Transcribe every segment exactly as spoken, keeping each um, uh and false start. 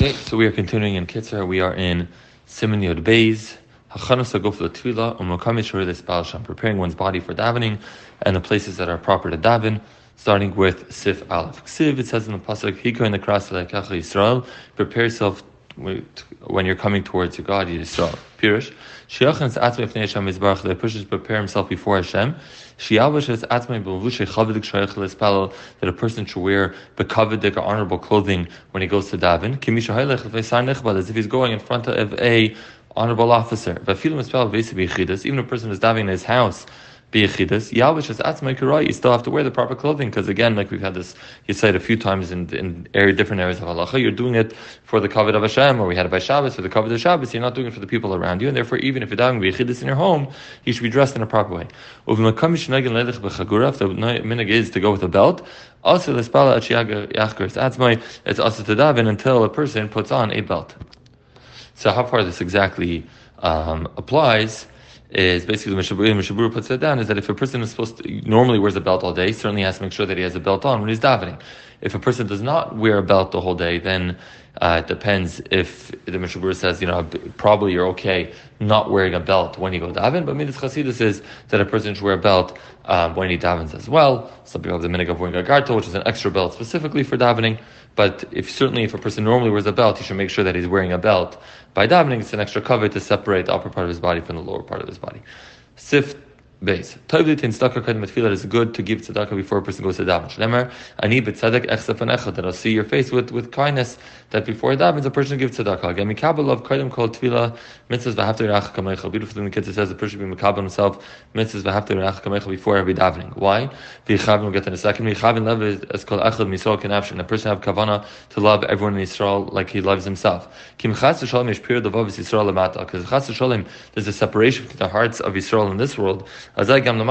Okay, so we are continuing in Kitzur. We are in Simaniot Beis. Preparing one's body for davening and the places that are proper to daven, starting with Sif Aleph. Ksiv, it says in the Pasuk, Hiko in the Kraselakach Israel, prepare yourself when you're coming towards your God, Yisrael. Pirish, Shiachan's Atme Pnei Hashem Mizbarach, that pushes prepare himself before Hashem. Shiavash's Atme Belvushe Chavadik Shayach Lespalel, that a person should wear bekavadik, honorable clothing when he goes to daven. Kimisha Halekh, as if he's going in front of a honorable officer. Even a person who's davening in his house, you still have to wear the proper clothing, because again, like we've had this, you said a few times in, in different areas of halacha, you're doing it for the kavod of Hashem, or we had it by Shabbos, for the kavod of Shabbos, you're not doing it for the people around you, and therefore even if you're davening b'yichidus in your home, you should be dressed in a proper way. If the minhag is to go with a belt, also it's also to daven until a person puts on a belt. So how far this exactly um, applies is basically the Mishnah Berurah puts it down, is that if a person is supposed to, normally wears a belt all day, certainly has to make sure that he has a belt on when he's davening. If a person does not wear a belt the whole day, then uh, it depends if the Mishnah Berurah says, you know, probably you're okay not wearing a belt when you go daven, but Midas Chasidus is that a person should wear a belt um, when he davens as well. Some people have the minhag of wearing a gartel, which is an extra belt specifically for davening, but if certainly if a person normally wears a belt, he should make sure that he's wearing a belt by davening. It's an extra cover to separate the upper part of his body from the lower part of his body. Sif Base. It is good to give tzedakah before a person goes to daven. That I'll see your face with, with kindness, that before davens a person gives tzedakah. Again, mikabel of koydim kol tefillah mitzvahs v'hafter irach kamecha. Beautiful thing the Kitzur says, the person should be mikabel himself mitzvahs v'hafter irach kamecha before every davening. Why? V'yichavin, we'll get to in a second. V'yichavin love as kol echad misrael kenafshin. A person have kavana to love everyone in Yisrael like he loves himself. Kim chas v'shalom yishpir davov v'Yisrael lamata. Because chas v'shalom, there's a separation between the hearts of Yisrael in this world. And there can't be an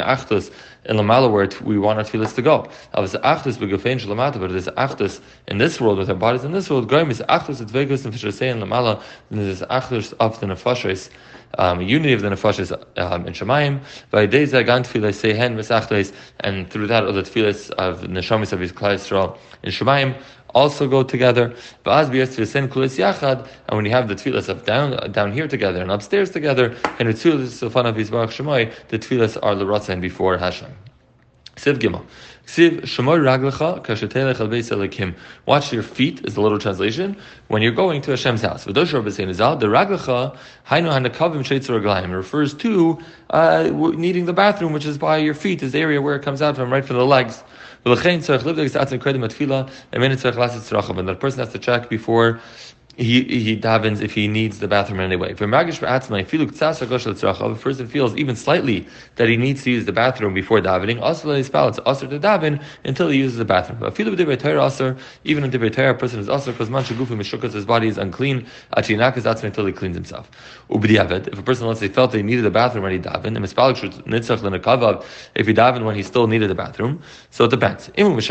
achdus in Lamala where we want our tefillahs to go. But there's achdus in this world, with our bodies in this world, goyim is achdus at vegus and fishasei in Lamala, and there's achdus of the nefashos, um, unity of the nefashos um, in Shemayim. By days agan tefillahs sehen misachdes, and through that, all the tefillahs of neshamis of his Klal Yisrael in Shemayim also go together. And when you have the tefillas of down down here together and upstairs together, and the tefillas are l'ratzen before Hashem. Siv Gimel. Siv Shemoy Raglecha Kashetelech Al Beis Elikim. Watch your feet is the little translation when you're going to Hashem's house. V'dosh Rabbi Sein Zal the Raglecha Hainu Hanakavim Sheitzer Raglayim refers to uh, needing the bathroom, which is by your feet, is the area where it comes out from, right from the legs. And the person has to check before he he davens if he needs the bathroom anyway. If a person feels even slightly that he needs to use the bathroom before davening, also it's also to daven until he uses the bathroom. Even in Divrei Torah, a person is also, because man shaguf mishukas, his body is unclean until he cleans himself. If a person, let's say, felt that he needed the bathroom when he davened, and if he davened when he still needed the bathroom, so it depends. If he feels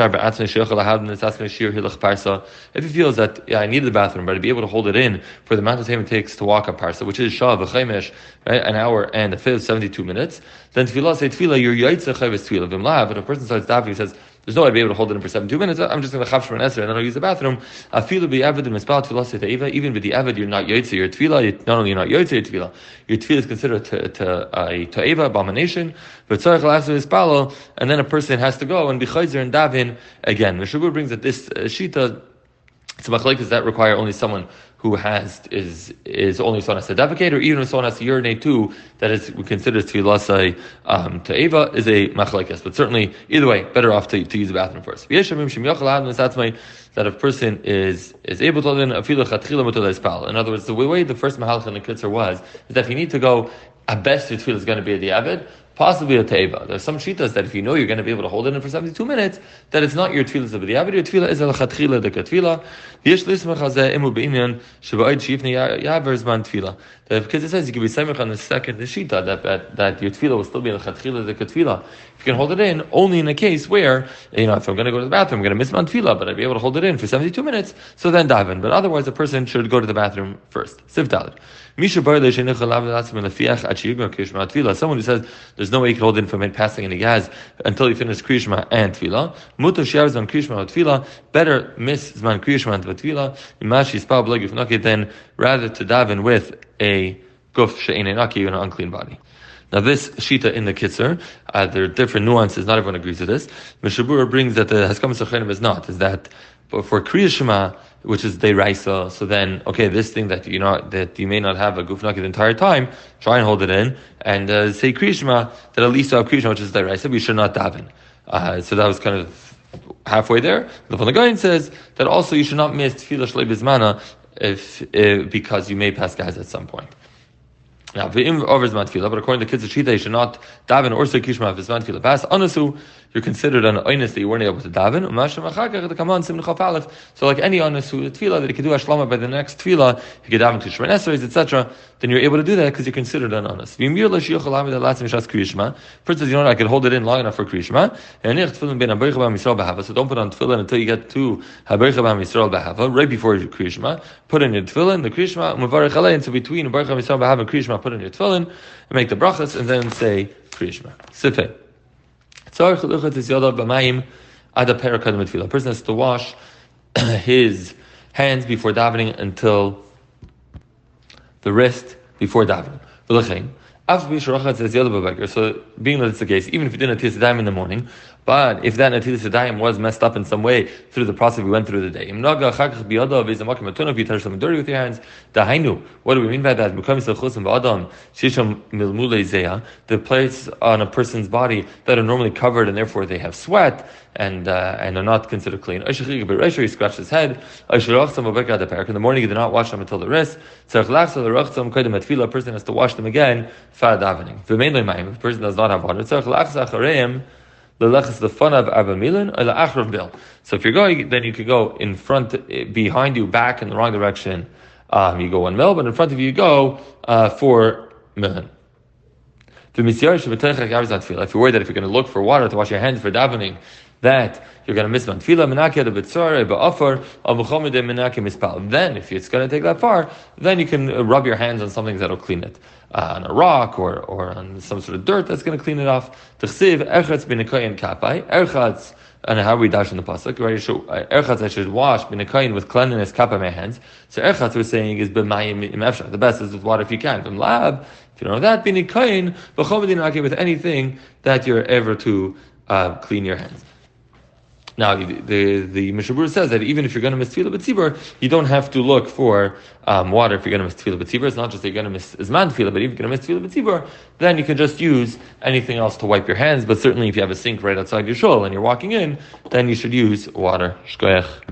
that yeah, I need the bathroom, but to be able to hold it in for the amount of time it takes to walk a parsa, which is shav v'chaimish, right, an hour and a fifth, seventy-two minutes. Then tefillah say tefillah, your yaitze chayves tefillah v'mlav. If a person starts davening, he says, "There's no way I'd be able to hold it in for seventy-two minutes. I'm just going to chafshim an esrei and then I'll use the bathroom." Afilu b'yavad and mispal tefillah say taeva. Even with the avid, you're not yaitze your tefillah. Not only you're not yaitze your tefillah, your tefillah is considered to, to, uh, a taeva abomination. But tzarich la'aseh mispalo, and then a person has to go and be chayzer and daven again. The Mishnah Berurah brings that this uh, shita. So mehalikah does that require only someone who has is is only someone has to defecate, or even if someone has to urinate too, that is considered tefillah um taeva is a mehalikah. But certainly, either way, better off to, to use the bathroom first. That a person is is able to then afilu chatchilah mutol espal. In other words, the way the first mehalikah in the Kitzur was is that if you need to go, a best your tefillah is going to be the avid, possibly a taeva. There's some shitas that if you know you're going to be able to hold it in for seventy-two minutes, that it's not your tefillah of the avid. Your tefillah is al-chatchila de katfila. The Kitzur says you can be samech on the second shita that, that that your tefillah will still be al-chatchila de katfila. If you can hold it in only in a case where, you know, if I'm going to go to the bathroom, I'm going to miss my tefillah, but I'll be able to hold it in for seventy-two minutes. So then daven. But otherwise, a person should go to the bathroom first. Siv Dalet. Someone who says there's no way you can hold in from passing any gas until you finish Krishma and Tefillah. Mutar shi'ar zman Krishma Tefillah. Better miss zman Krishma and Tefillah. Imashi spa b'lo guf naki. Then rather to daven with a guf she'ein naki, an unclean body. Now this shita in the Kitzur, uh, there are different nuances. Not everyone agrees with this. Mishnah Berurah brings that the haskam sochenim is not. Is that for Kriya Shema, which is deraisa, so then, okay, this thing that you not that you may not have a guf naki the entire time, try and hold it in, and uh, say Krishma, that at least you have Krishma, which is deraisa, we should not daven. Uh, so that was kind of halfway there. The binekayin says that also you should not miss tefillah shlei bezmana if, if, because you may pass gas at some point. Now, but according to the Kitzur Shita, you should not daven or say Krishma v'zman tefillah pass. Onusu, you're considered an onus that you weren't able to daven. So, like any onus who tefillah that he could do hashlama by the next tefillah, he could daven to Shemon Esrei, et cetera. Then you're able to do that because you're considered an onus. For instance, you know what, I could hold it in long enough for Krishma. So don't put on tefillah until you get to right before Krishma. Put in your tefillah, the Krishma, and so between Baruch HaMisrael B'Hava and Krishma, put in your tefillin, and make the brachas, and then say Krishma. Sifei. A person has to wash his hands before davening until the wrist before davening. So, being that it's the case, even if you did Natilas Yadayim in the morning, but if that Natilas Yadayim was messed up in some way through the process we went through the day, if you touch something dirty with your hands, what do we mean by that? The place on a person's body that are normally covered and therefore they have sweat and uh, and are not considered clean. He scratched his head. In the morning, he did not wash them until the wrist. A person has to wash them again. If a person does not have water, so if you're going, then you could go in front, behind you, back in the wrong direction. Um, you go one mil, but in front of you, you go uh, four million. If you're worried that if you're going to look for water to wash your hands for davening, that you're going to miss one tefillah. Then, if it's going to take that far, then you can rub your hands on something that'll clean it, uh, on a rock or or on some sort of dirt that's going to clean it off. Tachsiv Erchats binekayin kapai Erchats. And how we dash in the pasuk, right? So Erchats, I should wash binekayin with cleanliness kapai my hands. So Erchats we're saying is b'mayim imefshar. The best is with water if you can. From lab, if you don't know that, binekayin b'chomedinaki with anything that you're ever to uh, clean your hands. Now, the the Mishnah Berurah says that even if you're going to miss tefillah Betzibur, you don't have to look for um, water if you're going to miss tefillah Betzibur. It's not just that you're going to miss zman tefillah, but if you're going to miss tefillah Betzibur, then you can just use anything else to wipe your hands. But certainly if you have a sink right outside your shul and you're walking in, then you should use water. Shkoyach.